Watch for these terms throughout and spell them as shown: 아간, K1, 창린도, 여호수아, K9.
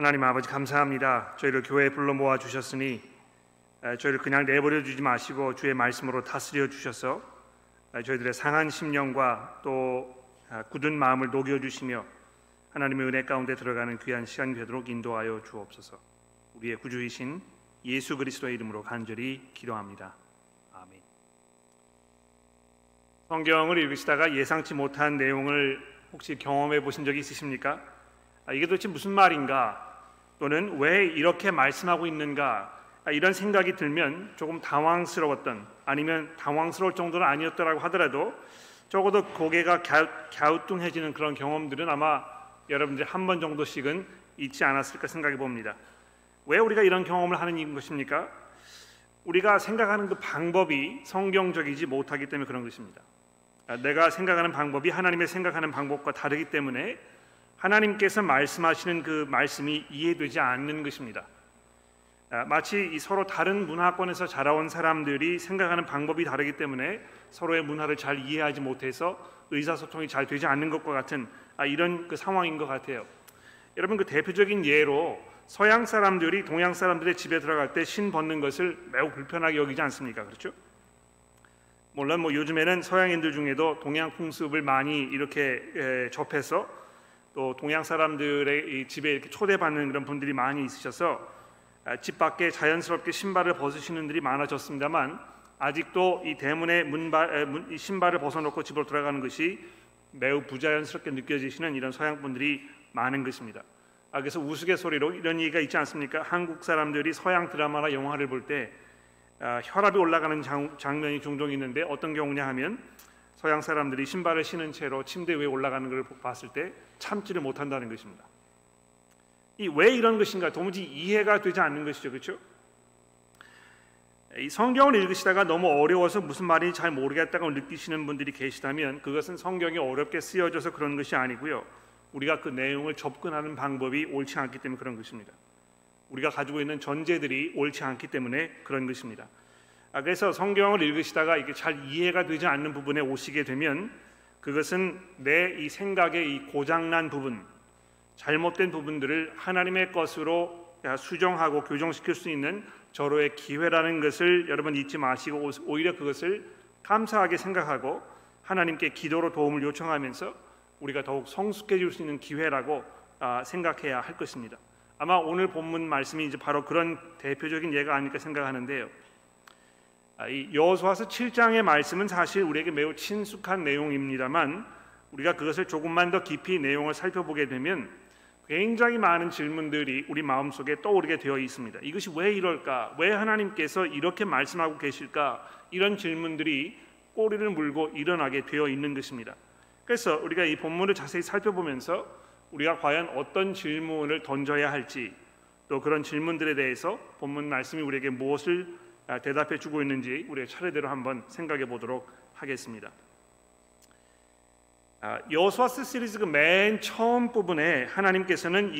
하나님 아버지 감사합니다. 저희를 교회에 불러 모아 주셨으니 저희를 그냥 내버려 주지 마시고 주의 말씀으로 다스려 주셔서 저희들의 상한 심령과 또 굳은 마음을 녹여주시며 하나님의 은혜 가운데 들어가는 귀한 시간이 되도록 인도하여 주옵소서. 우리의 구주이신 예수 그리스도의 이름으로 간절히 기도합니다. 아멘. 성경을 읽으시다가 예상치 못한 내용을 혹시 경험해 보신 적이 있으십니까? 이게 도대체 무슨 말인가? 또는 왜 이렇게 말씀하고 있는가? 이런 생각이 들면 조금 당황스러웠던, 아니면 당황스러울 정도는 아니었더라고 하더라도 적어도 고개가 갸우뚱해지는 그런 경험들은 아마 여러분들이 한 번 정도씩은 있지 않았을까 생각해 봅니다. 왜 우리가 이런 경험을 하는 것입니까? 우리가 생각하는 그 방법이 성경적이지 못하기 때문에 그런 것입니다. 내가 생각하는 방법이 하나님의 생각하는 방법과 다르기 때문에 하나님께서 말씀하시는 그 말씀이 이해되지 않는 것입니다. 마치 이 서로 다른 문화권에서 자라온 사람들이 생각하는 방법이 다르기 때문에 서로의 문화를 잘 이해하지 못해서 의사소통이 잘 되지 않는 것과 같은 이런 그 상황인 것 같아요. 여러분, 그 대표적인 예로 서양 사람들이 동양 사람들의 집에 들어갈 때 신 벗는 것을 매우 불편하게 여기지 않습니까? 그렇죠? 물론 뭐 요즘에는 서양인들 중에도 동양 풍습을 많이 이렇게 접해서 또 동양 사람들의 집에 이렇게 초대받는 그런 분들이 많이 있으셔서 집 밖에 자연스럽게 신발을 벗으시는 분들이 많아졌습니다만 아직도 이 대문의 신발을 벗어놓고 집으로 들어가는 것이 매우 부자연스럽게 느껴지시는 이런 서양 분들이 많은 것입니다. 그래서 우스갯소리로 이런 얘기가 있지 않습니까? 한국 사람들이 서양 드라마나 영화를 볼 때 혈압이 올라가는 장면이 종종 있는데 어떤 경우냐 하면 서양 사람들이 신발을 신은 채로 침대 위에 올라가는 걸 봤을 때 참지를 못한다는 것입니다. 이 왜 이런 것인가 도무지 이해가 되지 않는 것이죠. 그렇죠? 이 성경을 읽으시다가 너무 어려워서 무슨 말인지 잘 모르겠다고 느끼시는 분들이 계시다면 그것은 성경이 어렵게 쓰여져서 그런 것이 아니고요, 우리가 그 내용을 접근하는 방법이 옳지 않기 때문에 그런 것입니다. 우리가 가지고 있는 전제들이 옳지 않기 때문에 그런 것입니다. 그래서 성경을 읽으시다가 이게 잘 이해가 되지 않는 부분에 오시게 되면 그것은 내 이 생각의 이 고장난 부분, 잘못된 부분들을 하나님의 것으로 수정하고 교정시킬 수 있는 절호의 기회라는 것을 여러분 잊지 마시고 오히려 그것을 감사하게 생각하고 하나님께 기도로 도움을 요청하면서 우리가 더욱 성숙해질 수 있는 기회라고 생각해야 할 것입니다. 아마 오늘 본문 말씀이 이제 바로 그런 대표적인 예가 아닐까 생각하는데요. 이 여호수아서 7장의 말씀은 사실 우리에게 매우 친숙한 내용입니다만 우리가 그것을 조금만 더 깊이 내용을 살펴보게 되면 굉장히 많은 질문들이 우리 마음속에 떠오르게 되어 있습니다. 이것이 왜 이럴까? 왜 하나님께서 이렇게 말씀하고 계실까? 이런 질문들이 꼬리를 물고 일어나게 되어 있는 것입니다. 그래서 우리가 이 본문을 자세히 살펴보면서 우리가 과연 어떤 질문을 던져야 할지, 또 그런 질문들에 대해서 본문 말씀이 우리에게 무엇을 대답해 주고 있는지 우리의 차례대로 한번 생각해 보도록 하겠습니다. 여호수아서 시리즈 그 맨 처음 부분에 하나님께서는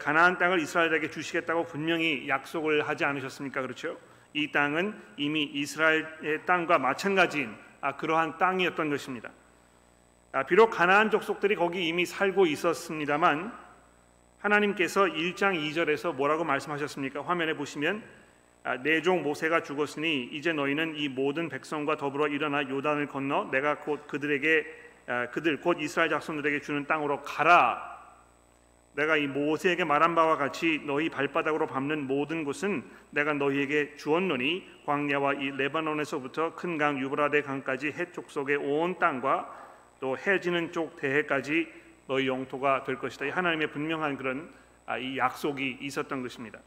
가나안 땅을 이스라엘에게 주시겠다고 분명히 약속을 하지 않으셨습니까? 그렇죠? 이 땅은 이미 이스라엘의 땅과 마찬가지인 그러한 땅이었던 것입니다. 비록 가나안 족속들이 거기 이미 살고 있었습니다만 하나님께서 1장 2절에서 뭐라고 말씀하셨습니까? 화면에 보시면 내 종 모세가 죽었으니 이제 너희는 이 모든 백성과 더불어 일어나 요단을 건너 내가 곧 그들 곧 이스라엘 자손들에게 주는 땅으로 가라. 내가 이 모세에게 말한 바와 같이 너희 발바닥으로 밟는 모든 곳은 내가 너희에게 주었노니 광야와 이 레바논에서부터 큰 강 유브라데 강까지 해쪽 속의 온 땅과 또 해지는 쪽 대해까지 너희 영토가 될 것이다. 하나님의 분명한 그런 이 약속이 있었던 것입니다.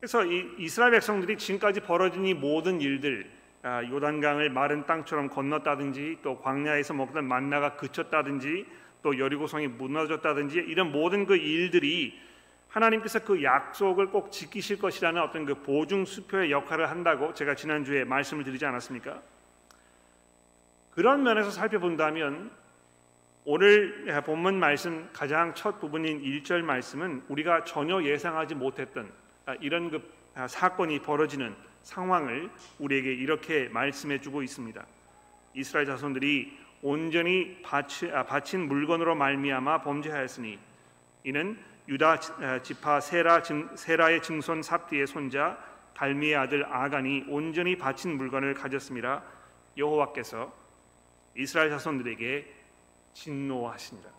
그래서 이 이스라엘 백성들이 지금까지 벌어진 이 모든 일들, 요단강을 마른 땅처럼 건넜다든지 또 광야에서 먹던 만나가 그쳤다든지 또 여리고성이 무너졌다든지 이런 모든 그 일들이 하나님께서 그 약속을 꼭 지키실 것이라는 어떤 그 보증 수표의 역할을 한다고 제가 지난주에 말씀을 드리지 않았습니까? 그런 면에서 살펴본다면 오늘 본문 말씀 가장 첫 부분인 1절 말씀은 우리가 전혀 예상하지 못했던 이런 그 사건이 벌어지는 상황을 우리에게 이렇게 말씀해주고 있습니다. 이스라엘 자손들이 온전히 바친 물건으로 말미암아 범죄하였으니 이는 유다 지파 세라의 증손 삽디의 손자 달미의 아들 아간이 온전히 바친 물건을 가졌음이라 여호와께서 이스라엘 자손들에게 진노하시니라.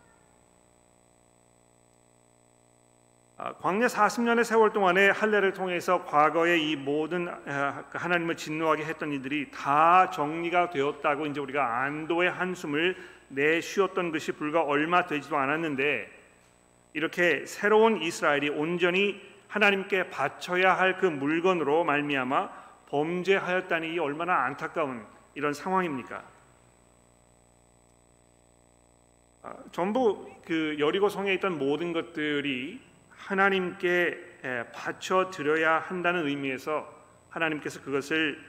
광야 40년의 세월 동안에 할례를 통해서 과거의 이 모든 하나님을 진노하게 했던 이들이 다 정리가 되었다고 이제 우리가 안도의 한숨을 내쉬었던 것이 불과 얼마 되지도 않았는데, 이렇게 새로운 이스라엘이 온전히 하나님께 바쳐야 할 그 물건으로 말미암아 범죄하였다니 얼마나 안타까운 이런 상황입니까? 전부 그 여리고 성에 있던 모든 것들이 하나님께 바쳐 드려야 한다는 의미에서 하나님께서 그것을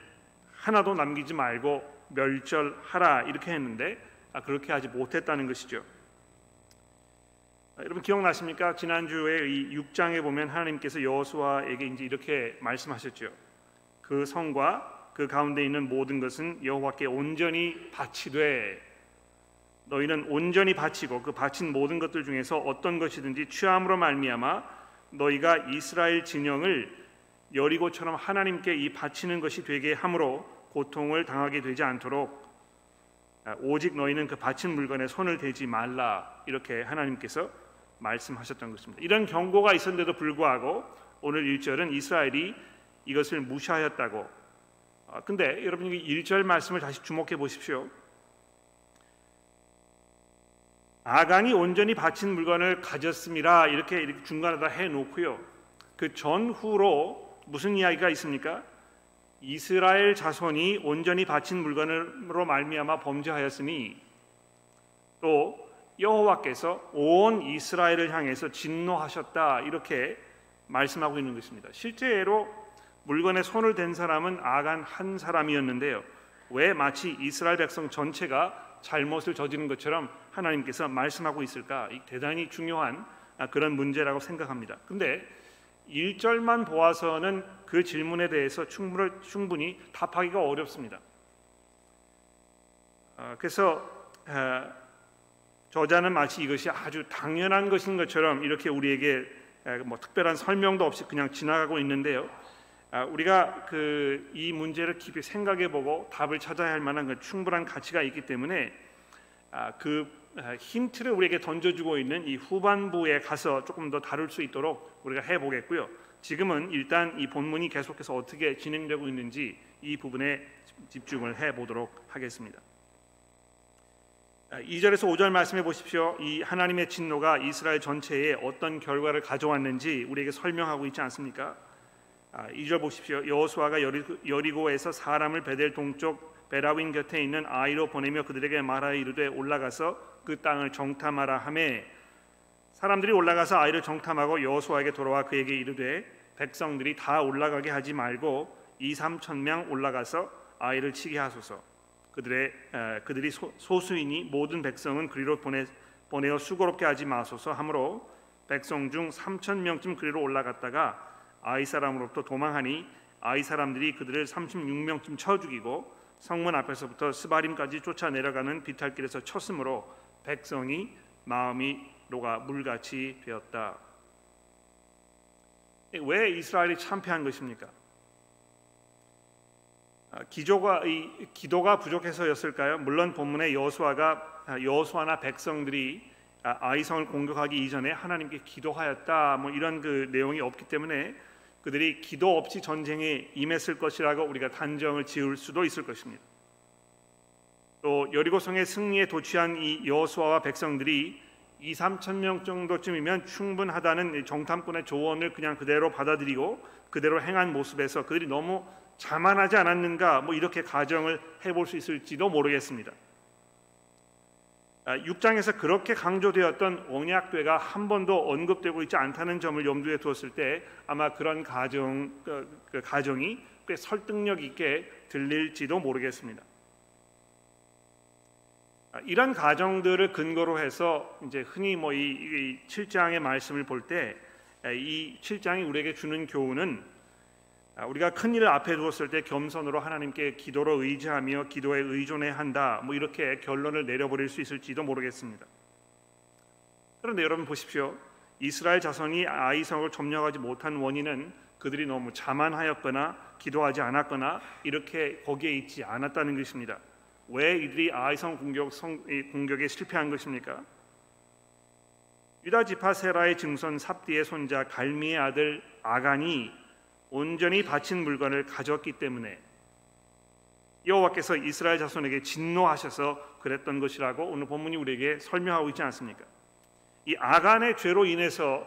하나도 남기지 말고 멸절하라 이렇게 했는데 그렇게 하지 못했다는 것이죠. 여러분 기억나십니까? 지난주에 이 6장에 보면 하나님께서 여호수아에게 이제 이렇게 말씀하셨죠. 그 성과 그 가운데 있는 모든 것은 여호와께 온전히 바치되 너희는 온전히 바치고 그 바친 모든 것들 중에서 어떤 것이든지 취함으로 말미암아 너희가 이스라엘 진영을 여리고처럼 하나님께 이 바치는 것이 되게 함으로 고통을 당하게 되지 않도록 오직 너희는 그 바친 물건에 손을 대지 말라 이렇게 하나님께서 말씀하셨던 것입니다. 이런 경고가 있었는데도 불구하고 오늘 1절은 이스라엘이 이것을 무시하였다고. 근데 여러분 이 1절 말씀을 다시 주목해 보십시오. 아간이 온전히 바친 물건을 가졌습니다. 이렇게 중간에다 해놓고요. 그 전후로 무슨 이야기가 있습니까? 이스라엘 자손이 온전히 바친 물건으로 말미암아 범죄하였으니 또 여호와께서 온 이스라엘을 향해서 진노하셨다 이렇게 말씀하고 있는 것입니다. 실제로 물건에 손을 댄 사람은 아간 한 사람이었는데요. 왜 마치 이스라엘 백성 전체가 잘못을 저지른 것처럼 하나님께서 말씀하고 있을까? 대단히 중요한 그런 문제라고 생각합니다. 근데 1절만 보아서는 그 질문에 대해서 충분히 답하기가 어렵습니다. 그래서 저자는 마치 이것이 아주 당연한 것인 것처럼 이렇게 우리에게 뭐 특별한 설명도 없이 그냥 지나가고 있는데요. 우리가 이 문제를 깊이 생각해보고 답을 찾아야 할 만한 그 충분한 가치가 있기 때문에 그 힌트를 우리에게 던져주고 있는 이 후반부에 가서 조금 더 다룰 수 있도록 우리가 해보겠고요. 지금은 일단 이 본문이 계속해서 어떻게 진행되고 있는지 이 부분에 집중을 해보도록 하겠습니다. 2절에서 5절 말씀해 보십시오. 이 하나님의 진노가 이스라엘 전체에 어떤 결과를 가져왔는지 우리에게 설명하고 있지 않습니까? 2절 보십시오. 여호수아가 여리고에서 사람을 베델 동쪽 베라윈 곁에 있는 아이로 보내며 그들에게 말하여 이르되 올라가서 그 땅을 정탐하라 하매 사람들이 올라가서 아이를 정탐하고 여호수아에게 돌아와 그에게 이르되 백성들이 다 올라가게 하지 말고 2-3천 명 올라가서 아이를 치게 하소서. 그들이 소수이니 모든 백성은 그리로 보내어 수고롭게 하지 마소서 하므로 백성 중 3천 명쯤 그리로 올라갔다가 아이 사람으로부터 도망하니 아이 사람들이 그들을 36명쯤 쳐 죽이고 성문 앞에서부터 스바림까지 쫓아 내려가는 비탈길에서 쳤으므로 백성이 마음이 녹아 물같이 되었다. 왜 이스라엘이 참패한 것입니까? 기도가 부족해서였을까요? 물론 본문에 여호수아나 백성들이 아이성을 공격하기 이전에 하나님께 기도하였다 뭐 이런 그 내용이 없기 때문에 그들이 기도 없이 전쟁에 임했을 것이라고 우리가 단정을 지을 수도 있을 것입니다. 또 여리고성의 승리에 도취한 이 여호수아와 백성들이 2-3천 명 정도쯤이면 충분하다는 정탐꾼의 조언을 그냥 그대로 받아들이고 그대로 행한 모습에서 그들이 너무 자만하지 않았는가 뭐 이렇게 가정을 해볼 수 있을지도 모르겠습니다. 6장에서 그렇게 강조되었던 언약궤가 한 번도 언급되고 있지 않다는 점을 염두에 두었을 때 아마 그런 가정이 꽤 설득력 있게 들릴지도 모르겠습니다. 이런 가정들을 근거로 해서 이제 흔히 뭐 이 7장의 말씀을 볼 때 이 7장이 우리에게 주는 교훈은 우리가 큰 일을 앞에 두었을 때 겸손으로 하나님께 기도로 의지하며 기도에 의존해야 한다 뭐 이렇게 결론을 내려버릴 수 있을지도 모르겠습니다. 그런데 여러분 보십시오. 이스라엘 자손이 아이성을 점령하지 못한 원인은 그들이 너무 자만하였거나 기도하지 않았거나 이렇게 거기에 있지 않았다는 것입니다. 왜 이들이 아이성 공격에 실패한 것입니까? 유다 지파 세라의 증손 삽디의 손자 갈미의 아들 아간이 온전히 바친 물건을 가져왔기 때문에 여호와께서 이스라엘 자손에게 진노하셔서 그랬던 것이라고 오늘 본문이 우리에게 설명하고 있지 않습니까? 이 아간의 죄로 인해서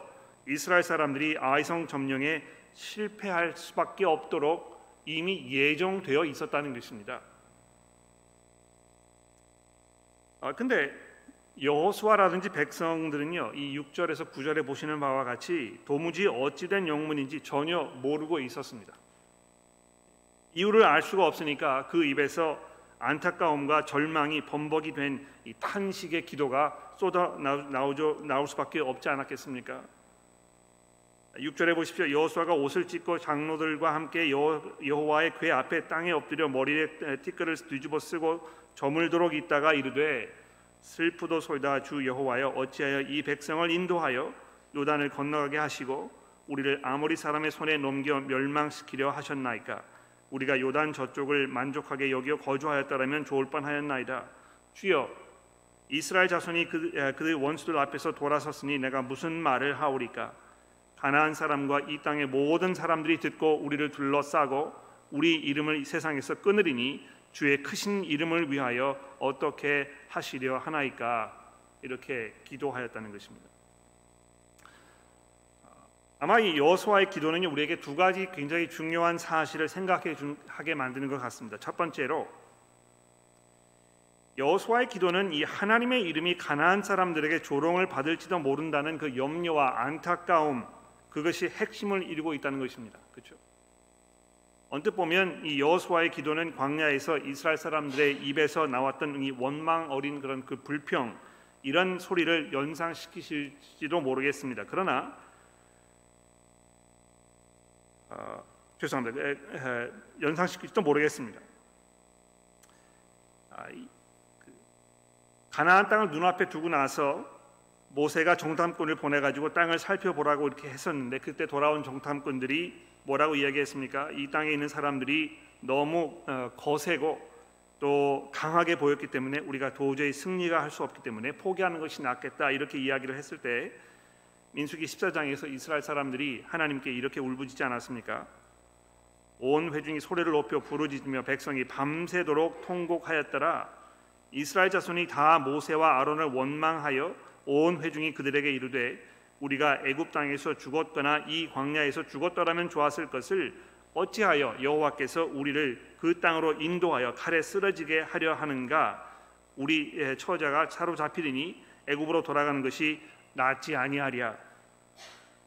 이스라엘 사람들이 아이성 점령에 실패할 수밖에 없도록 이미 예정되어 있었다는 것입니다. 근데 여호수아라든지 백성들은요, 이 6절에서 9절에 보시는 바와 같이 도무지 어찌된 영문인지 전혀 모르고 있었습니다. 이유를 알 수가 없으니까 그 입에서 안타까움과 절망이 범벅이 된 이 탄식의 기도가 나올 수밖에 없지 않았겠습니까? 6절에 보십시오. 여호수아가 옷을 찢고 장로들과 함께 여호와의 궤 앞에 땅에 엎드려 머리에 티끌을 뒤집어 쓰고 저물도록 있다가 이르되 슬프도 소이다 주 여호와여 어찌하여 이 백성을 인도하여 요단을 건너가게 하시고 우리를 아모리 사람의 손에 넘겨 멸망시키려 하셨나이까. 우리가 요단 저쪽을 만족하게 여기어 거주하였다라면 좋을 뻔하였나이다. 주여 이스라엘 자손이 그의 원수들 앞에서 돌아섰으니 내가 무슨 말을 하오리까. 가나안 사람과 이 땅의 모든 사람들이 듣고 우리를 둘러싸고 우리 이름을 세상에서 끊으리니 주의 크신 이름을 위하여 어떻게 하시려 하나이까. 이렇게 기도하였다는 것입니다. 아마 이 여호수아의 기도는 우리에게 두 가지 굉장히 중요한 사실을 생각하게 만드는 것 같습니다. 첫 번째로 여호수아의 기도는 이 하나님의 이름이 가나안 사람들에게 조롱을 받을지도 모른다는 그 염려와 안타까움, 그것이 핵심을 이루고 있다는 것입니다. 그렇죠? 언뜻 보면 이 여호수아의 기도는 광야에서 이스라엘 사람들의 입에서 나왔던 이 원망 어린 그런 그 불평, 이런 소리를 연상시키실지도 모르겠습니다. 그러나 연상시킬지도 모르겠습니다. 가나안 땅을 눈앞에 두고 나서 모세가 정탐꾼을 보내가지고 땅을 살펴보라고 이렇게 했었는데 그때 돌아온 정탐꾼들이 뭐라고 이야기했습니까? 이 땅에 있는 사람들이 너무 거세고 또 강하게 보였기 때문에 우리가 도저히 승리가 할 수 없기 때문에 포기하는 것이 낫겠다 이렇게 이야기를 했을 때 민수기 14장에서 이스라엘 사람들이 하나님께 이렇게 울부짖지 않았습니까? 온 회중이 소리를 높여 부르짖으며 백성이 밤새도록 통곡하였더라. 이스라엘 자손이 다 모세와 아론을 원망하여 온 회중이 그들에게 이르되 우리가 애굽 땅에서 죽었거나 이 광야에서 죽었더라면 좋았을 것을 어찌하여 여호와께서 우리를 그 땅으로 인도하여 칼에 쓰러지게 하려 하는가. 우리 처자가 사로잡히리니 애굽으로 돌아가는 것이 낫지 아니하리야.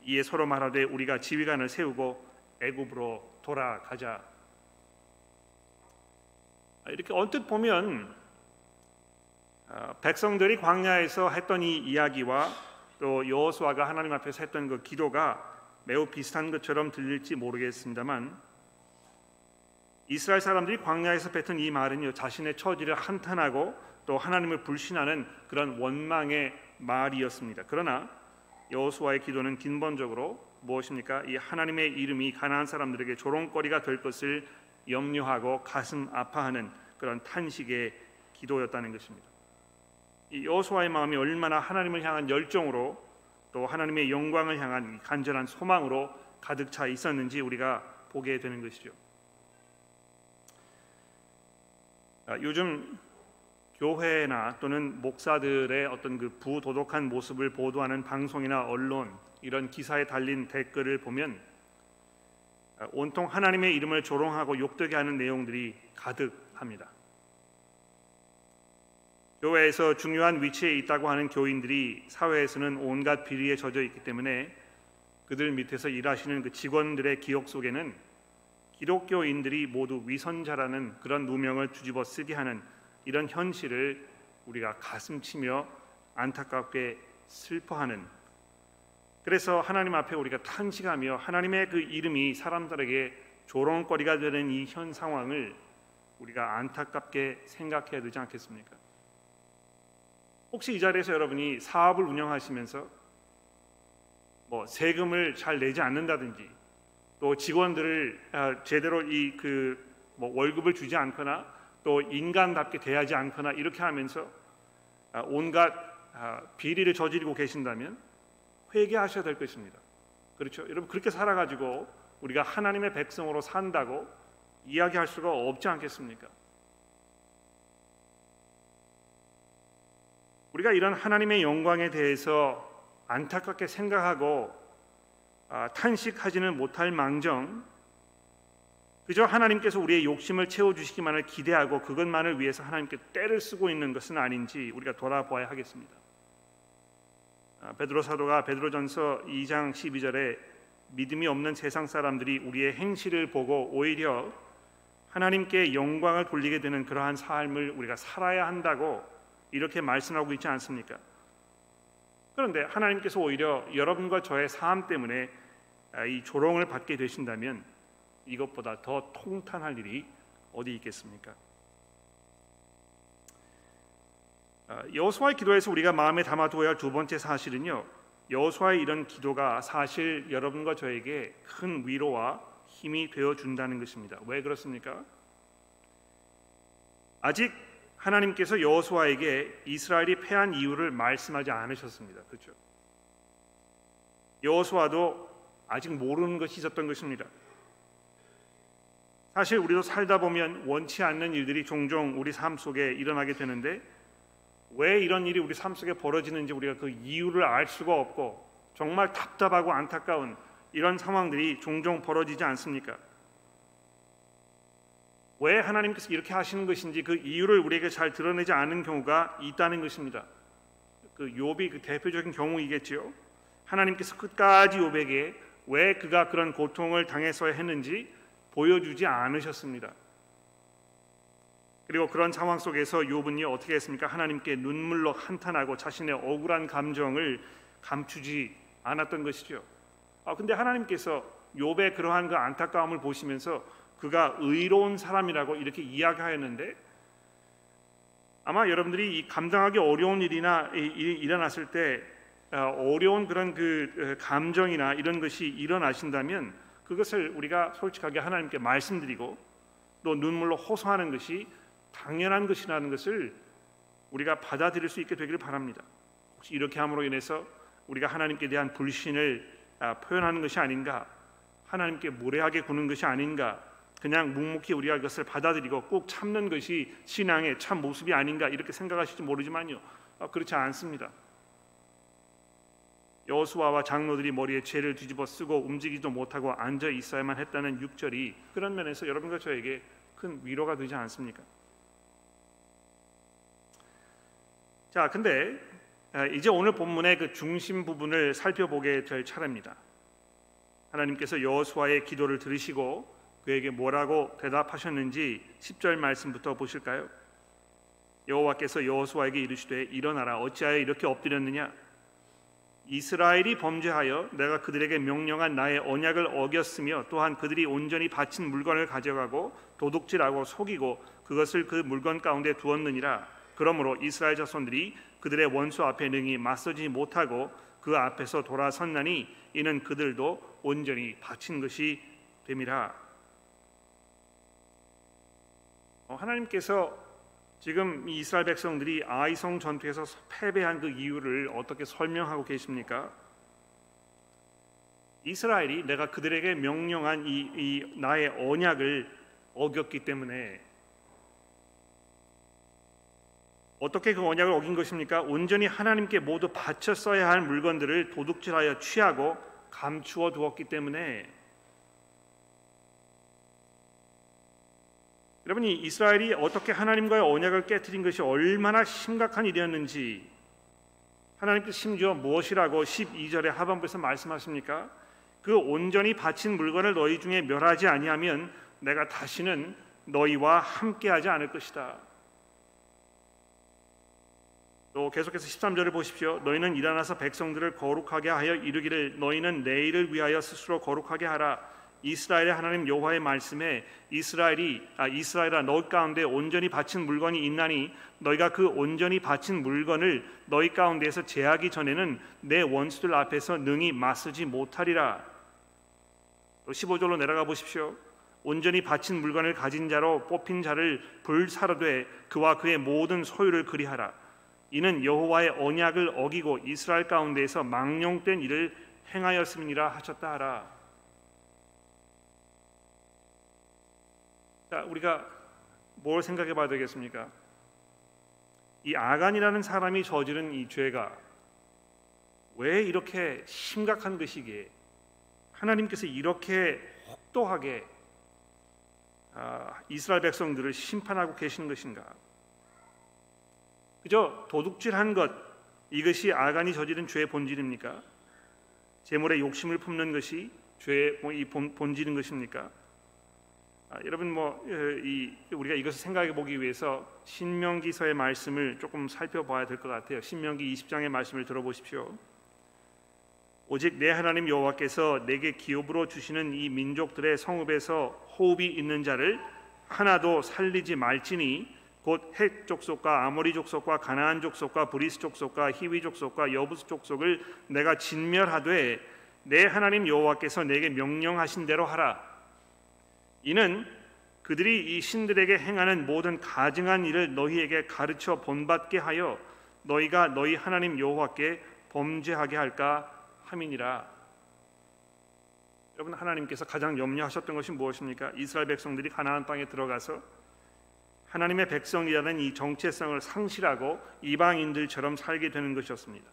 이에 서로 말하되 우리가 지휘관을 세우고 애굽으로 돌아가자. 이렇게 언뜻 보면 백성들이 광야에서 했던 이 이야기와 또 여호수아가 하나님 앞에서 했던 그 기도가 매우 비슷한 것처럼 들릴지 모르겠습니다만 이스라엘 사람들이 광야에서 뱉은 이 말은요, 자신의 처지를 한탄하고 또 하나님을 불신하는 그런 원망의 말이었습니다. 그러나 여호수아의 기도는 근본적으로 무엇입니까? 이 하나님의 이름이 가나안 사람들에게 조롱거리가 될 것을 염려하고 가슴 아파하는 그런 탄식의 기도였다는 것입니다. 이 여호수아의 마음이 얼마나 하나님을 향한 열정으로 또 하나님의 영광을 향한 간절한 소망으로 가득 차 있었는지 우리가 보게 되는 것이죠. 요즘 교회나 또는 목사들의 어떤 그 부도덕한 모습을 보도하는 방송이나 언론 이런 기사에 달린 댓글을 보면 온통 하나님의 이름을 조롱하고 욕되게 하는 내용들이 가득합니다. 교회에서 중요한 위치에 있다고 하는 교인들이 사회에서는 온갖 비리에 젖어 있기 때문에 그들 밑에서 일하시는 그 직원들의 기억 속에는 기독교인들이 모두 위선자라는 그런 누명을 뒤집어 쓰게 하는 이런 현실을 우리가 가슴치며 안타깝게 슬퍼하는, 그래서 하나님 앞에 우리가 탄식하며 하나님의 그 이름이 사람들에게 조롱거리가 되는 이 현 상황을 우리가 안타깝게 생각해야 되지 않겠습니까? 혹시 이 자리에서 여러분이 사업을 운영하시면서 뭐 세금을 잘 내지 않는다든지, 또 직원들을 제대로 이 뭐 월급을 주지 않거나 또 인간답게 대하지 않거나 이렇게 하면서 온갖 비리를 저지르고 계신다면 회개하셔야 될 것입니다. 그렇죠? 여러분, 그렇게 살아가지고 우리가 하나님의 백성으로 산다고 이야기할 수가 없지 않겠습니까? 우리가 이런 하나님의 영광에 대해서 안타깝게 생각하고 탄식하지는 못할 망정, 그저 하나님께서 우리의 욕심을 채워주시기만을 기대하고 그것만을 위해서 하나님께 때를 쓰고 있는 것은 아닌지 우리가 돌아봐야 하겠습니다. 베드로 사도가 베드로전서 2장 12절에 믿음이 없는 세상 사람들이 우리의 행실을 보고 오히려 하나님께 영광을 돌리게 되는 그러한 삶을 우리가 살아야 한다고 이렇게 말씀하고 있지 않습니까? 그런데 하나님께서 오히려 여러분과 저의 삶 때문에 이 조롱을 받게 되신다면 이것보다 더 통탄할 일이 어디 있겠습니까? 여호수아의 기도에서 우리가 마음에 담아두어야 할 두 번째 사실은요, 여호수아의 이런 기도가 사실 여러분과 저에게 큰 위로와 힘이 되어준다는 것입니다. 왜 그렇습니까? 아직 하나님께서 여호수아에게 이스라엘이 패한 이유를 말씀하지 않으셨습니다. 그렇죠? 여호수아도 아직 모르는 것이 있었던 것입니다. 사실 우리도 살다 보면 원치 않는 일들이 종종 우리 삶 속에 일어나게 되는데, 왜 이런 일이 우리 삶 속에 벌어지는지 우리가 그 이유를 알 수가 없고 정말 답답하고 안타까운 이런 상황들이 종종 벌어지지 않습니까? 왜 하나님께서 이렇게 하시는 것인지 그 이유를 우리에게 잘 드러내지 않은 경우가 있다는 것입니다. 그 욥이 그 대표적인 경우이겠지요. 하나님께서 끝까지 욥에게 왜 그가 그런 고통을 당해서야 했는지 보여주지 않으셨습니다. 그리고 그런 상황 속에서 욥은요, 어떻게 했습니까? 하나님께 눈물로 한탄하고 자신의 억울한 감정을 감추지 않았던 것이죠. 근데 하나님께서 욥의 그러한 그 안타까움을 보시면서 그가 의로운 사람이라고 이렇게 이야기하였는데, 아마 여러분들이 이 감당하기 어려운 일이나 일어났을 때 어려운 그런 그 감정이나 이런 것이 일어나신다면 그것을 우리가 솔직하게 하나님께 말씀드리고 또 눈물로 호소하는 것이 당연한 것이라는 것을 우리가 받아들일 수 있게 되기를 바랍니다. 혹시 이렇게 함으로 인해서 우리가 하나님께 대한 불신을 표현하는 것이 아닌가, 하나님께 무례하게 구는 것이 아닌가, 그냥 묵묵히 우리가 그것을 받아들이고 꼭 참는 것이 신앙의 참 모습이 아닌가 이렇게 생각하실지 모르지만요, 그렇지 않습니다. 여호수아와 장로들이 머리에 죄를 뒤집어 쓰고 움직이지도 못하고 앉아 있어야만 했다는 6절이 그런 면에서 여러분과 저에게 큰 위로가 되지 않습니까? 자, 근데 이제 오늘 본문의 그 중심 부분을 살펴보게 될 차례입니다. 하나님께서 여호수아의 기도를 들으시고 그에게 뭐라고 대답하셨는지 10절 말씀부터 보실까요? 여호와께서 여호수아에게 이르시되 일어나라, 어찌하여 이렇게 엎드렸느냐? 이스라엘이 범죄하여 내가 그들에게 명령한 나의 언약을 어겼으며 또한 그들이 온전히 바친 물건을 가져가고 도둑질하고 속이고 그것을 그 물건 가운데 두었느니라. 그러므로 이스라엘 자손들이 그들의 원수 앞에 능히 맞서지 못하고 그 앞에서 돌아섰나니 이는 그들도 온전히 바친 것이 됨이라. 하나님께서 지금 이스라엘 백성들이 아이성 전투에서 패배한 그 이유를 어떻게 설명하고 계십니까? 이스라엘이 내가 그들에게 명령한 이 나의 언약을 어겼기 때문에. 어떻게 그 언약을 어긴 것입니까? 온전히 하나님께 모두 바쳤어야 할 물건들을 도둑질하여 취하고 감추어 두었기 때문에. 여러분이 이스라엘이 어떻게 하나님과의 언약을 깨뜨린 것이 얼마나 심각한 일이었는지 하나님께서 심지어 무엇이라고 12절의 하반부에서 말씀하십니까? 그 온전히 바친 물건을 너희 중에 멸하지 아니하면 내가 다시는 너희와 함께하지 않을 것이다. 또 계속해서 13절을 보십시오. 너희는 일어나서 백성들을 거룩하게 하여 이르기를 너희는 내일을 위하여 스스로 거룩하게 하라. 이스라엘의 하나님 여호와의 말씀에 이스라엘아 너희 가운데 온전히 바친 물건이 있나니 너희가 그 온전히 바친 물건을 너희 가운데에서 제하기 전에는 내 원수들 앞에서 능히 맞서지 못하리라. 15절로 내려가 보십시오. 온전히 바친 물건을 가진 자로 뽑힌 자를 불사르되 그와 그의 모든 소유를 그리하라. 이는 여호와의 언약을 어기고 이스라엘 가운데에서 망령된 일을 행하였음이니라 하셨다 하라. 자, 우리가 뭘 생각해 봐야 되겠습니까? 이 아간이라는 사람이 저지른 이 죄가 왜 이렇게 심각한 것이기에 하나님께서 이렇게 혹독하게 이스라엘 백성들을 심판하고 계신 것인가? 그저 도둑질한 것, 이것이 아간이 저지른 죄의 본질입니까? 재물의 욕심을 품는 것이 죄의 본질인 것입니까? 여러분 우리가 이것을 생각해 보기 위해서 신명기서의 말씀을 조금 살펴봐야 될 것 같아요. 신명기 20장의 말씀을 들어보십시오. 오직 내 하나님 여호와께서 내게 기업으로 주시는 이 민족들의 성읍에서 호흡이 있는 자를 하나도 살리지 말지니 곧 헷 족속과 아모리 족속과 가나안 족속과 브리스 족속과 히위 족속과 여부스 족속을 내가 진멸하되 내 하나님 여호와께서 내게 명령하신 대로 하라. 이는 그들이 이 신들에게 행하는 모든 가증한 일을 너희에게 가르쳐 본받게 하여 너희가 너희 하나님 여호와께 범죄하게 할까 함이니라. 여러분, 하나님께서 가장 염려하셨던 것이 무엇입니까? 이스라엘 백성들이 가나안 땅에 들어가서 하나님의 백성이라는 이 정체성을 상실하고 이방인들처럼 살게 되는 것이었습니다.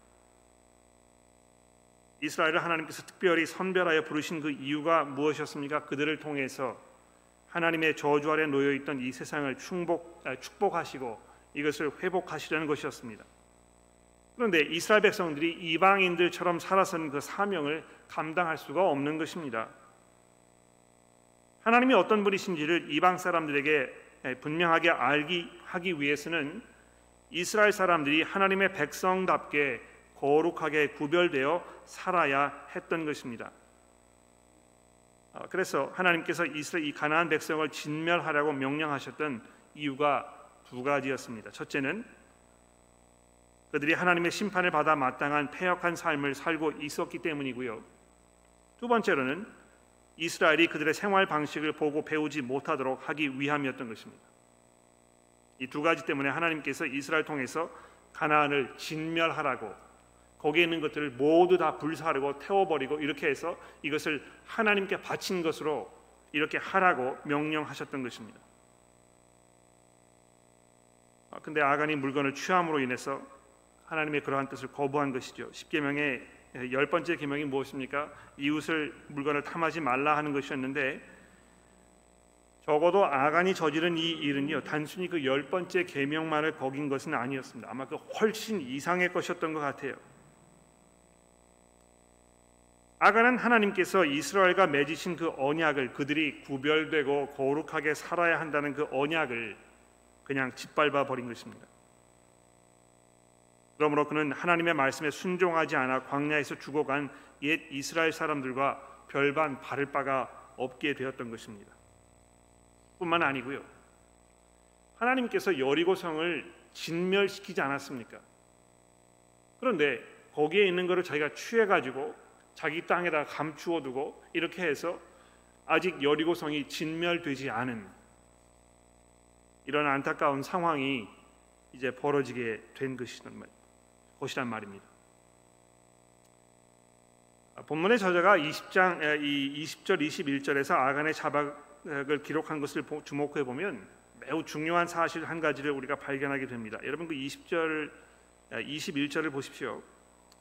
이스라엘을 하나님께서 특별히 선별하여 부르신 그 이유가 무엇이었습니까? 그들을 통해서 하나님의 저주 아래 놓여있던 이 세상을 축복하시고 이것을 회복하시려는 것이었습니다. 그런데 이스라엘 백성들이 이방인들처럼 살아서는 그 사명을 감당할 수가 없는 것입니다. 하나님이 어떤 분이신지를 이방 사람들에게 분명하게 알게 하기 위해서는 이스라엘 사람들이 하나님의 백성답게 거룩하게 구별되어 살아야 했던 것입니다. 그래서 하나님께서 이 가나안 백성을 진멸하라고 명령하셨던 이유가 두 가지였습니다. 첫째는 그들이 하나님의 심판을 받아 마땅한 패역한 삶을 살고 있었기 때문이고요. 두 번째로는 이스라엘이 그들의 생활 방식을 보고 배우지 못하도록 하기 위함이었던 것입니다. 이 두 가지 때문에 하나님께서 이스라엘 통해서 가나안을 진멸하라고, 거기에 있는 것들을 모두 다 불사르고 태워버리고 이렇게 해서 이것을 하나님께 바친 것으로 이렇게 하라고 명령하셨던 것입니다. 근데 아간이 물건을 취함으로 인해서 하나님의 그러한 뜻을 거부한 것이죠. 십계명의 10번째 계명이 무엇입니까? 이웃을 물건을 탐하지 말라 하는 것이었는데, 적어도 아간이 저지른 이 일은요 단순히 그 10번째 계명만을 거긴 것은 아니었습니다. 아마 그 훨씬 이상의 것이었던 것 같아요. 아간은 하나님께서 이스라엘과 맺으신 그 언약을, 그들이 구별되고 거룩하게 살아야 한다는 그 언약을 그냥 짓밟아 버린 것입니다. 그러므로 그는 하나님의 말씀에 순종하지 않아 광야에서 죽어간 옛 이스라엘 사람들과 별반 다를 바가 없게 되었던 것입니다. 뿐만 아니고요, 하나님께서 여리고성을 진멸시키지 않았습니까? 그런데 거기에 있는 것을 자기가 취해가지고 자기 땅에다 감추어두고 이렇게 해서 아직 여리고성이 진멸되지 않은 이런 안타까운 상황이 이제 벌어지게 된 것이란 말입니다. 본문의 저자가 20절 21절에서 아간의 자박을 기록한 것을 주목해 보면 매우 중요한 사실 한 가지를 우리가 발견하게 됩니다. 여러분, 그 21절을 보십시오.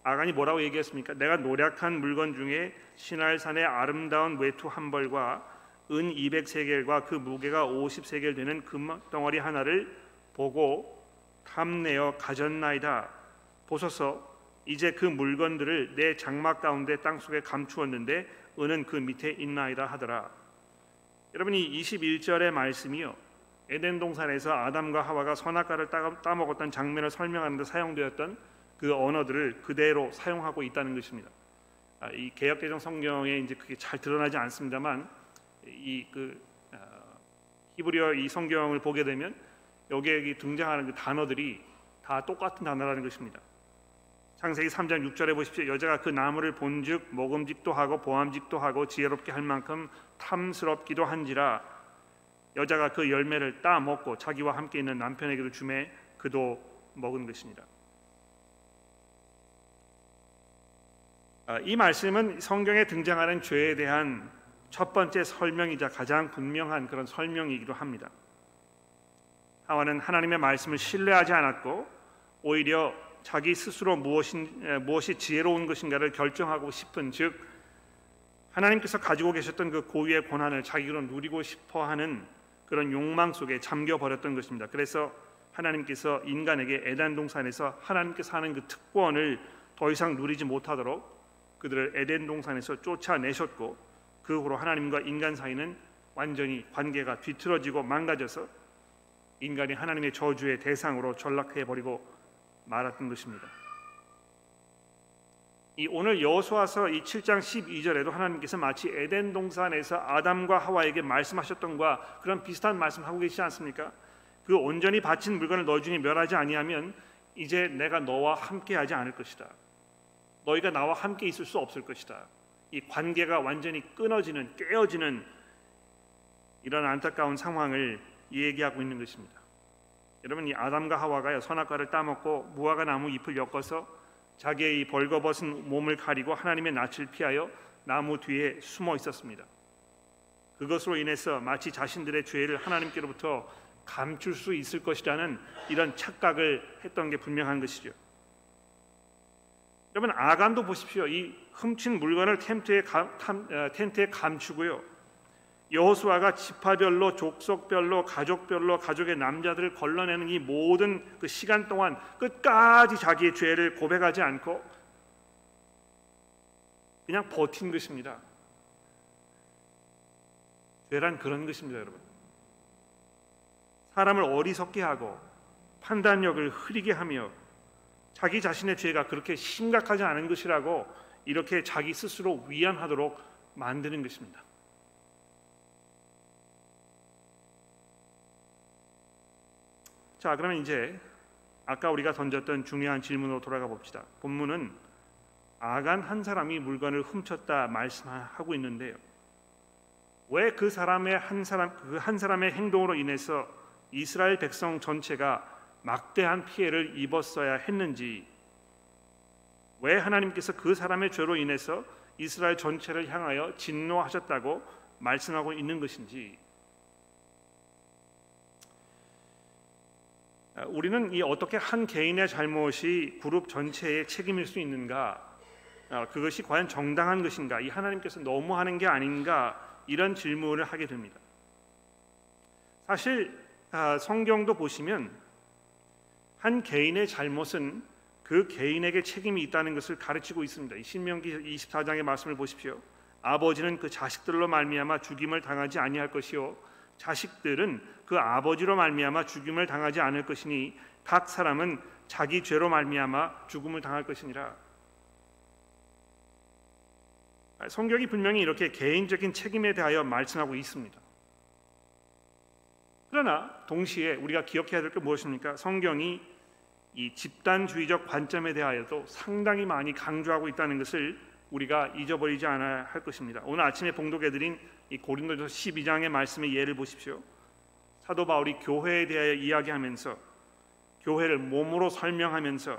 아간이 뭐라고 얘기했습니까? 내가 노략한 물건 중에 시날산의 아름다운 외투 한 벌과 은 200세겔과 그 무게가 50세겔 되는 금덩어리 하나를 보고 탐내어 가졌나이다. 보소서, 이제 그 물건들을 내 장막 가운데 땅속에 감추었는데 은은 그 밑에 있나이다 하더라. 여러분이 21절의 말씀이요, 에덴 동산에서 아담과 하와가 선악과를 따먹었던 장면을 설명하는 데 사용되었던 그 언어들을 그대로 사용하고 있다는 것입니다. 이 개역개정 성경에 이제 그게 잘 드러나지 않습니다만 이 히브리어 이 성경을 보게 되면 여기에 등장하는 그 단어들이 다 똑같은 단어라는 것입니다. 창세기 3장 6절에 보십시오. 여자가 그 나무를 본즉 먹음직도 하고 보암직도 하고 지혜롭게 할 만큼 탐스럽기도 한지라 여자가 그 열매를 따 먹고 자기와 함께 있는 남편에게도 주매 그도 먹은 것이니라. 이 말씀은 성경에 등장하는 죄에 대한 첫 번째 설명이자 가장 분명한 그런 설명이기도 합니다. 하와는 하나님의 말씀을 신뢰하지 않았고 오히려 자기 스스로 무엇이 지혜로운 것인가를 결정하고 싶은 즉 하나님께서 가지고 계셨던 그 고유의 권한을 자기로 누리고 싶어하는 그런 욕망 속에 잠겨버렸던 것입니다. 그래서 하나님께서 인간에게 에덴 동산에서 하나님께서 하는 그 특권을 더 이상 누리지 못하도록 그들을 에덴 동산에서 쫓아내셨고 그 후로 하나님과 인간 사이는 완전히 관계가 뒤틀어지고 망가져서 인간이 하나님의 저주의 대상으로 전락해버리고 말았던 것입니다. 이 오늘 여호수아서 이 7장 12절에도 하나님께서 마치 에덴 동산에서 아담과 하와에게 말씀하셨던 것과 그런 비슷한 말씀하고 계시지 않습니까? 그 온전히 바친 물건을 너희 중에 멸하지 아니하면 이제 내가 너와 함께하지 않을 것이다. 너희가 나와 함께 있을 수 없을 것이다. 이 관계가 완전히 끊어지는, 깨어지는 이런 안타까운 상황을 얘기하고 있는 것입니다. 여러분, 이 아담과 하와가 선악과를 따먹고 무화과 나무 잎을 엮어서 자기의 벌거벗은 몸을 가리고 하나님의 낯을 피하여 나무 뒤에 숨어 있었습니다. 그것으로 인해서 마치 자신들의 죄를 하나님께로부터 감출 수 있을 것이라는 이런 착각을 했던 게 분명한 것이죠. 여러분, 아간도 보십시오. 이 훔친 물건을 텐트에 감추고요. 여호수아가 지파별로, 족속별로, 가족별로 가족의 남자들을 걸러내는 이 모든 그 시간 동안 끝까지 자기의 죄를 고백하지 않고 그냥 버틴 것입니다. 죄란 그런 것입니다, 여러분. 사람을 어리석게 하고 판단력을 흐리게 하며 자기 자신의 죄가 그렇게 심각하지 않은 것이라고 이렇게 자기 스스로 위안하도록 만드는 것입니다. 자, 그러면 이제 아까 우리가 던졌던 중요한 질문으로 돌아가 봅시다. 본문은 아간 한 사람이 물건을 훔쳤다 말씀하고 있는데요. 왜 그 한 사람의 행동으로 인해서 이스라엘 백성 전체가 막대한 피해를 입었어야 했는지, 왜 하나님께서 그 사람의 죄로 인해서 이스라엘 전체를 향하여 진노하셨다고 말씀하고 있는 것인지, 우리는 이 어떻게 한 개인의 잘못이 그룹 전체의 책임일 수 있는가, 그것이 과연 정당한 것인가, 이 하나님께서 너무하는 게 아닌가, 이런 질문을 하게 됩니다. 사실 성경도 보시면 한 개인의 잘못은 그 개인에게 책임이 있다는 것을 가르치고 있습니다. 이 신명기 24장의 말씀을 보십시오. 아버지는 그 자식들로 말미암아 죽임을 당하지 아니할 것이요 자식들은 그 아버지로 말미암아 죽임을 당하지 않을 것이니 각 사람은 자기 죄로 말미암아 죽음을 당할 것이니라. 성경이 분명히 이렇게 개인적인 책임에 대하여 말씀하고 있습니다. 그러나 동시에 우리가 기억해야 될 게 무엇입니까? 성경이 이 집단주의적 관점에 대하여도 상당히 많이 강조하고 있다는 것을 우리가 잊어버리지 않아야 할 것입니다. 오늘 아침에 봉독해드린 이 고린도전서 12장의 말씀의 예를 보십시오. 사도 바울이 교회에 대하여 이야기하면서 교회를 몸으로 설명하면서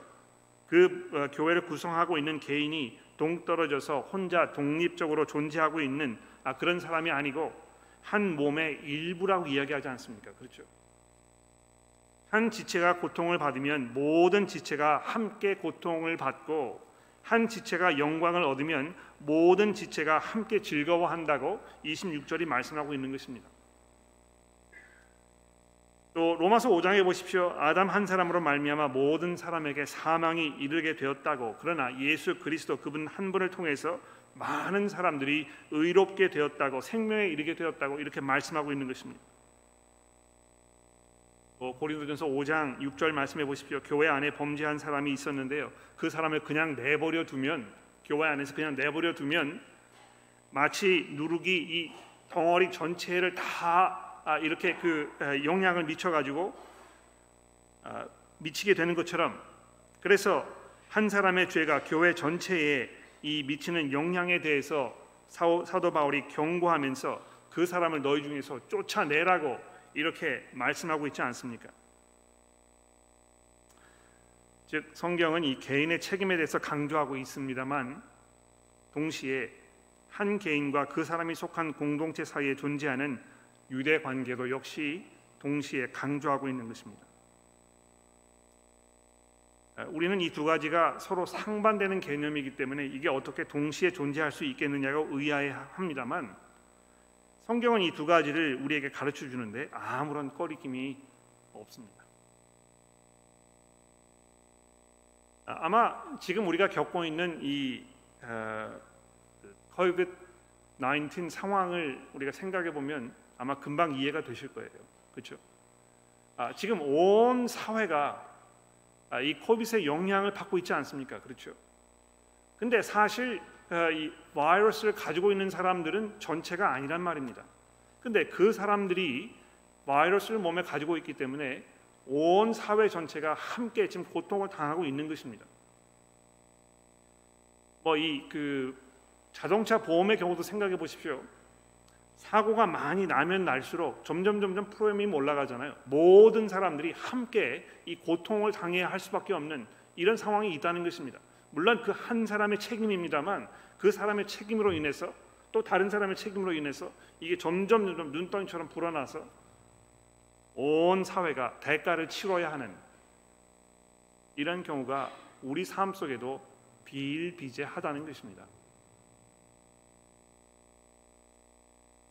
그 교회를 구성하고 있는 개인이 동떨어져서 혼자 독립적으로 존재하고 있는 그런 사람이 아니고 한 몸의 일부라고 이야기하지 않습니까? 그렇죠. 한 지체가 고통을 받으면 모든 지체가 함께 고통을 받고 한 지체가 영광을 얻으면 모든 지체가 함께 즐거워한다고 26절이 말씀하고 있는 것입니다. 또 로마서 5장에 보십시오. 아담 한 사람으로 말미암아 모든 사람에게 사망이 이르게 되었다고. 그러나 예수 그리스도 그분 한 분을 통해서 많은 사람들이 의롭게 되었다고, 생명에 이르게 되었다고 이렇게 말씀하고 있는 것입니다. 고린도전서 5장 6절 말씀해 보십시오. 교회 안에 범죄한 사람이 있었는데요. 그 사람을 그냥 내버려 두면, 교회 안에서 그냥 내버려 두면 마치 누룩이 이 덩어리 전체를 다 이렇게 그 영향을 미쳐가지고 미치게 되는 것처럼, 그래서 한 사람의 죄가 교회 전체에 이 미치는 영향에 대해서 사도 바울이 경고하면서 그 사람을 너희 중에서 쫓아내라고 이렇게 말씀하고 있지 않습니까? 즉 성경은 이 개인의 책임에 대해서 강조하고 있습니다만, 동시에 한 개인과 그 사람이 속한 공동체 사이에 존재하는 유대 관계도 역시 동시에 강조하고 있는 것입니다. 우리는 이 두 가지가 서로 상반되는 개념이기 때문에 이게 어떻게 동시에 존재할 수 있겠느냐고 의아해합니다만, 성경은 이 두 가지를 우리에게 가르쳐 주는데 아무런 꺼리낌이 없습니다. 아마 지금 우리가 겪고 있는 이 COVID-19 상황을 우리가 생각해 보면 아마 금방 이해가 되실 거예요. 그렇죠? 지금 온 사회가 이 코빗의 영향을 받고 있지 않습니까? 그렇죠? 근데 사실 이 바이러스를 가지고 있는 사람들은 전체가 아니란 말입니다. 근데 그 사람들이 바이러스를 몸에 가지고 있기 때문에 온 사회 전체가 함께 지금 고통을 당하고 있는 것입니다. 뭐 이 그 자동차 보험의 경우도 생각해 보십시오. 사고가 많이 나면 날수록 점점 프리미엄이 올라가잖아요. 모든 사람들이 함께 이 고통을 당해야 할 수밖에 없는 이런 상황이 있다는 것입니다. 물론 그 한 사람의 책임입니다만, 그 사람의 책임으로 인해서 또 다른 사람의 책임으로 인해서 이게 점점 눈덩이처럼 불어나서 온 사회가 대가를 치러야 하는 이런 경우가 우리 삶 속에도 비일비재하다는 것입니다.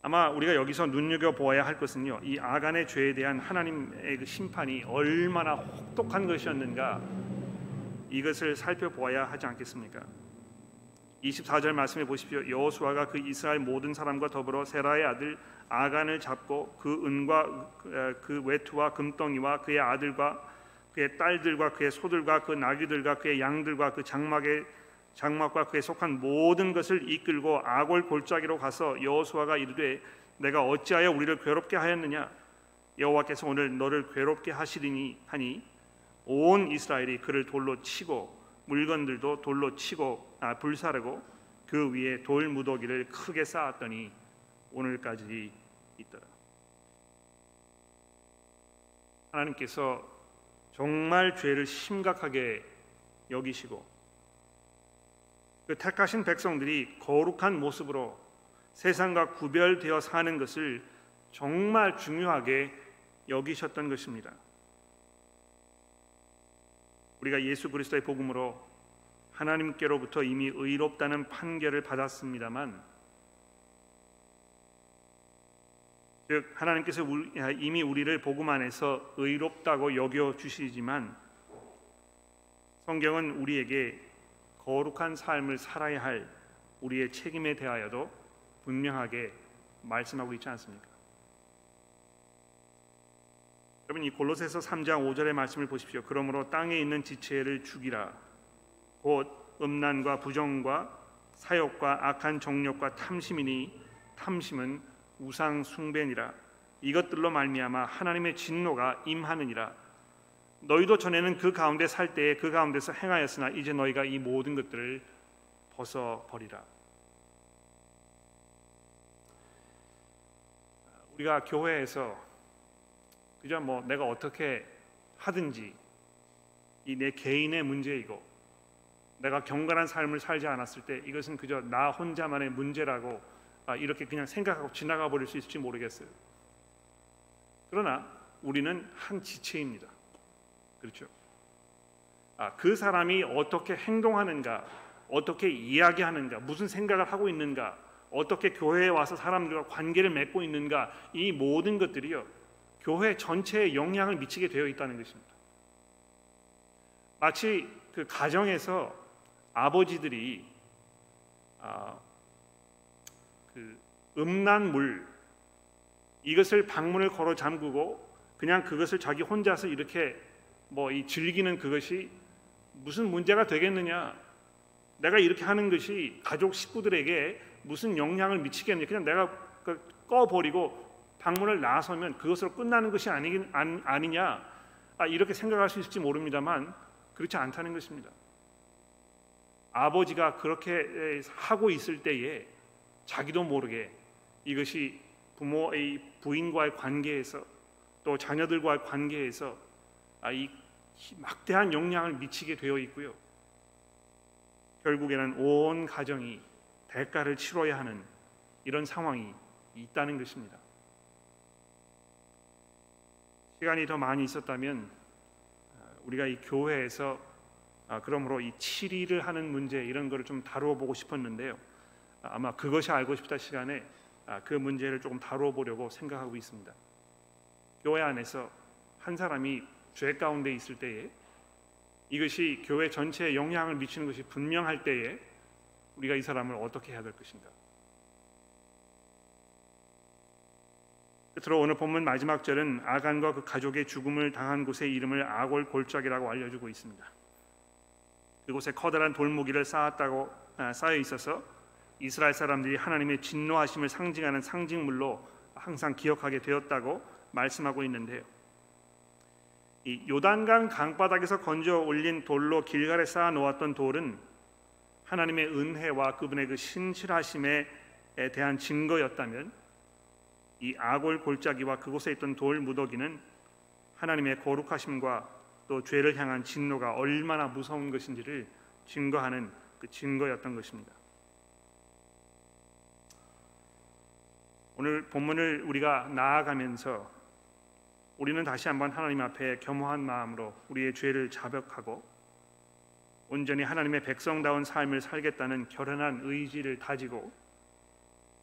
아마 우리가 여기서 눈여겨보아야 할 것은요, 이 아간의 죄에 대한 하나님의 그 심판이 얼마나 혹독한 것이었는가, 이것을 살펴보아야 하지 않겠습니까? 24절 말씀해 보십시오. 여호수아가 그 이스라엘 모든 사람과 더불어 세라의 아들 아간을 잡고 그 은과 그 외투와 금덩이와 그의 아들과 그의 딸들과 그의 소들과 그 나귀들과 그의 양들과 그 장막과 그에 속한 모든 것을 이끌고 아골 골짜기로 가서 여호수아가 이르되, 내가 어찌하여 우리를 괴롭게 하였느냐? 여호와께서 오늘 너를 괴롭게 하시리니 하니, 온 이스라엘이 그를 돌로 치고 물건들도 돌로 치고 불사르고 그 위에 돌 무더기를 크게 쌓았더니 오늘까지 있더라. 하나님께서 정말 죄를 심각하게 여기시고 그 택하신 백성들이 거룩한 모습으로 세상과 구별되어 사는 것을 정말 중요하게 여기셨던 것입니다. 우리가 예수 그리스도의 복음으로 하나님께로부터 이미 의롭다는 판결을 받았습니다만, 즉 하나님께서 이미 우리를 복음 안에서 의롭다고 여겨주시지만, 성경은 우리에게 거룩한 삶을 살아야 할 우리의 책임에 대하여도 분명하게 말씀하고 있지 않습니까? 여러분, 이 골로새서 3장 5절의 말씀을 보십시오. 그러므로 땅에 있는 지체를 죽이라. 곧 음란과 부정과 사욕과 악한 정욕과 탐심이니 탐심은 우상 숭배니라. 이것들로 말미암아 하나님의 진노가 임하느니라. 너희도 전에는 그 가운데 살 때에 그 가운데서 행하였으나 이제 너희가 이 모든 것들을 벗어버리라. 우리가 교회에서 그저 뭐 내가 어떻게 하든지 이 내 개인의 문제이고 내가 경건한 삶을 살지 않았을 때 이것은 그저 나 혼자만의 문제라고 이렇게 그냥 생각하고 지나가 버릴 수 있을지 모르겠어요. 그러나 우리는 한 지체입니다. 그렇죠? 그 사람이 어떻게 행동하는가, 어떻게 이야기하는가, 무슨 생각을 하고 있는가, 어떻게 교회에 와서 사람들과 관계를 맺고 있는가, 이 모든 것들이요 교회 전체에 영향을 미치게 되어 있다는 것입니다. 마치 그 가정에서 아버지들이 그 음란물 이것을 방문을 걸어 잠그고 그냥 그것을 자기 혼자서 이렇게 뭐 이 즐기는 그것이 무슨 문제가 되겠느냐, 내가 이렇게 하는 것이 가족 식구들에게 무슨 영향을 미치겠느냐, 그냥 내가 꺼버리고 방문을 나서면 그것으로 끝나는 것이 아니냐 이렇게 생각할 수 있을지 모릅니다만 그렇지 않다는 것입니다. 아버지가 그렇게 하고 있을 때에 자기도 모르게 이것이 부모의 부인과의 관계에서 또 자녀들과의 관계에서 이 막대한 영향을 미치게 되어 있고요. 결국에는 온 가정이 대가를 치러야 하는 이런 상황이 있다는 것입니다. 시간이 더 많이 있었다면 우리가 이 교회에서 그러므로 이 치리를 하는 문제 이런 거를 좀 다루어 보고 싶었는데요. 아마 그것이 알고 싶다 시간에 그 문제를 조금 다루어 보려고 생각하고 있습니다. 교회 안에서 한 사람이 죄 가운데 있을 때에 이것이 교회 전체에 영향을 미치는 것이 분명할 때에 우리가 이 사람을 어떻게 해야 될 것인가. 끝으로 오늘 본문 마지막 절은 아간과 그 가족의 죽음을 당한 곳의 이름을 아골 골짜기라고 알려주고 있습니다. 그곳에 커다란 돌무기를 쌓여 있어서 이스라엘 사람들이 하나님의 진노하심을 상징하는 상징물로 항상 기억하게 되었다고 말씀하고 있는데요. 이 요단강 강바닥에서 건져 올린 돌로 길갈에 쌓아 놓았던 돌은 하나님의 은혜와 그분의 그 신실하심에 대한 증거였다면 이 아골 골짜기와 그곳에 있던 돌 무더기는 하나님의 거룩하심과 또 죄를 향한 진노가 얼마나 무서운 것인지를 증거하는 그 증거였던 것입니다. 오늘 본문을 우리가 나아가면서 우리는 다시 한번 하나님 앞에 겸허한 마음으로 우리의 죄를 자백하고 온전히 하나님의 백성다운 삶을 살겠다는 결연한 의지를 다지고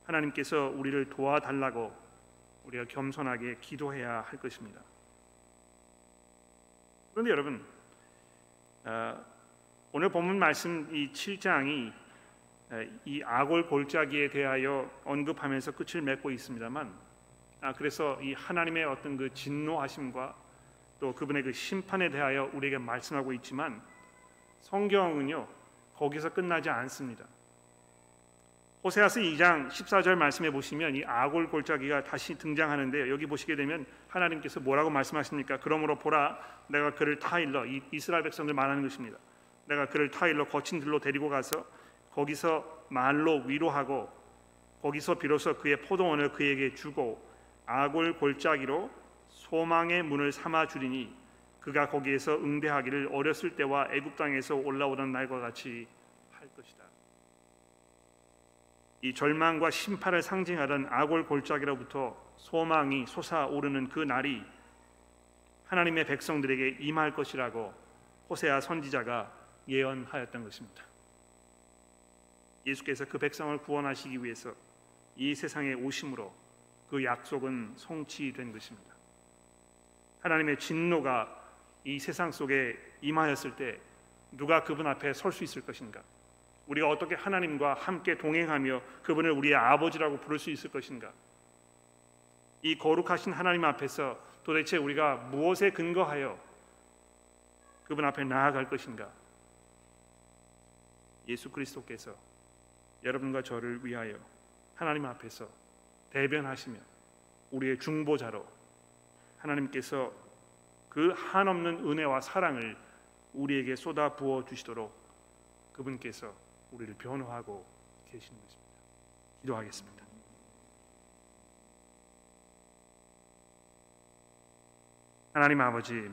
하나님께서 우리를 도와달라고 우리가 겸손하게 기도해야 할 것입니다. 그런데 여러분, 오늘 본문 말씀 이 7장이 이 아골 골짜기에 대하여 언급하면서 끝을 맺고 있습니다만, 그래서 이 하나님의 어떤 그 진노하심과 또 그분의 그 심판에 대하여 우리에게 말씀하고 있지만 성경은요 거기서 끝나지 않습니다. 호세아서 2장 14절 말씀해 보시면 이 아골 골짜기가 다시 등장하는데요. 여기 보시게 되면 하나님께서 뭐라고 말씀하십니까? 그러므로 보라, 내가 그를 타일러, 이스라엘 백성들 말하는 것입니다. 내가 그를 타일러 거친 들로 데리고 가서 거기서 말로 위로하고 거기서 비로소 그의 포도원을 그에게 주고 아골 골짜기로 소망의 문을 삼아 주리니 그가 거기에서 응대하기를 어렸을 때와 애굽 땅에서 올라오던 날과 같이 할 것이다. 이 절망과 심판을 상징하던 아골 골짜기로부터 소망이 솟아오르는 그 날이 하나님의 백성들에게 임할 것이라고 호세아 선지자가 예언하였던 것입니다. 예수께서 그 백성을 구원하시기 위해서 이 세상에 오심으로 그 약속은 성취된 것입니다. 하나님의 진노가 이 세상 속에 임하였을 때 누가 그분 앞에 설 수 있을 것인가? 우리가 어떻게 하나님과 함께 동행하며 그분을 우리의 아버지라고 부를 수 있을 것인가? 이 거룩하신 하나님 앞에서 도대체 우리가 무엇에 근거하여 그분 앞에 나아갈 것인가? 예수 그리스도께서 여러분과 저를 위하여 하나님 앞에서 대변하시며 우리의 중보자로 하나님께서 그 한없는 은혜와 사랑을 우리에게 쏟아 부어 주시도록 그분께서 우리를 변호하고 계시는 것입니다. 기도하겠습니다. 하나님 아버지,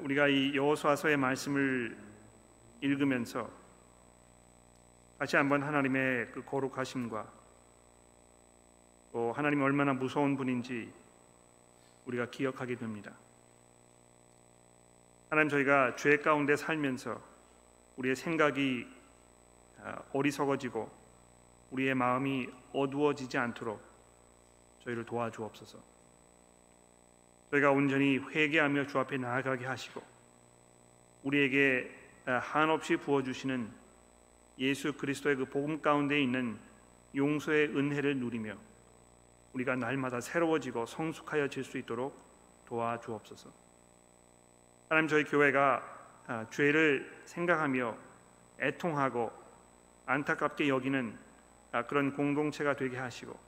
우리가 이 여호수아서의 말씀을 읽으면서 다시 한번 하나님의 그 거룩하심과 또 하나님이 얼마나 무서운 분인지 우리가 기억하게 됩니다. 하나님, 저희가 죄 가운데 살면서 우리의 생각이 어리석어지고 우리의 마음이 어두워지지 않도록 저희를 도와주옵소서. 저희가 온전히 회개하며 주 앞에 나아가게 하시고 우리에게 한없이 부어주시는 예수 그리스도의 그 복음 가운데 있는 용서의 은혜를 누리며 우리가 날마다 새로워지고 성숙하여 질 수 있도록 도와주옵소서. 하나님, 저희 교회가 죄를 생각하며 애통하고 안타깝게 여기는 그런 공동체가 되게 하시고,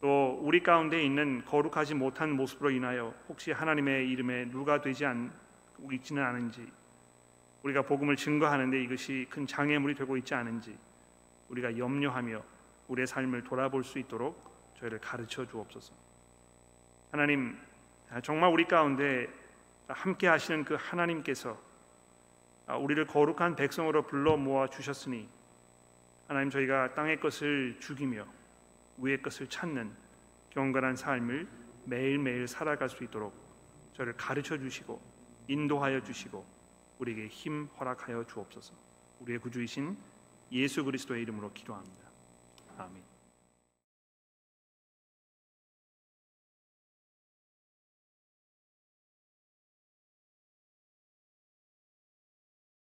또 우리 가운데 있는 거룩하지 못한 모습으로 인하여 혹시 하나님의 이름에 누가 되지 않고 있지는 않은지, 우리가 복음을 증거하는데 이것이 큰 장애물이 되고 있지 않은지 우리가 염려하며 우리의 삶을 돌아볼 수 있도록 저희를 가르쳐 주옵소서. 하나님, 정말 우리 가운데 함께 하시는 그 하나님께서 우리를 거룩한 백성으로 불러 모아 주셨으니, 하나님, 저희가 땅의 것을 죽이며 위의 것을 찾는 경건한 삶을 매일매일 살아갈 수 있도록 저를 가르쳐 주시고 인도하여 주시고 우리에게 힘 허락하여 주옵소서. 우리의 구주이신 예수 그리스도의 이름으로 기도합니다. 아멘.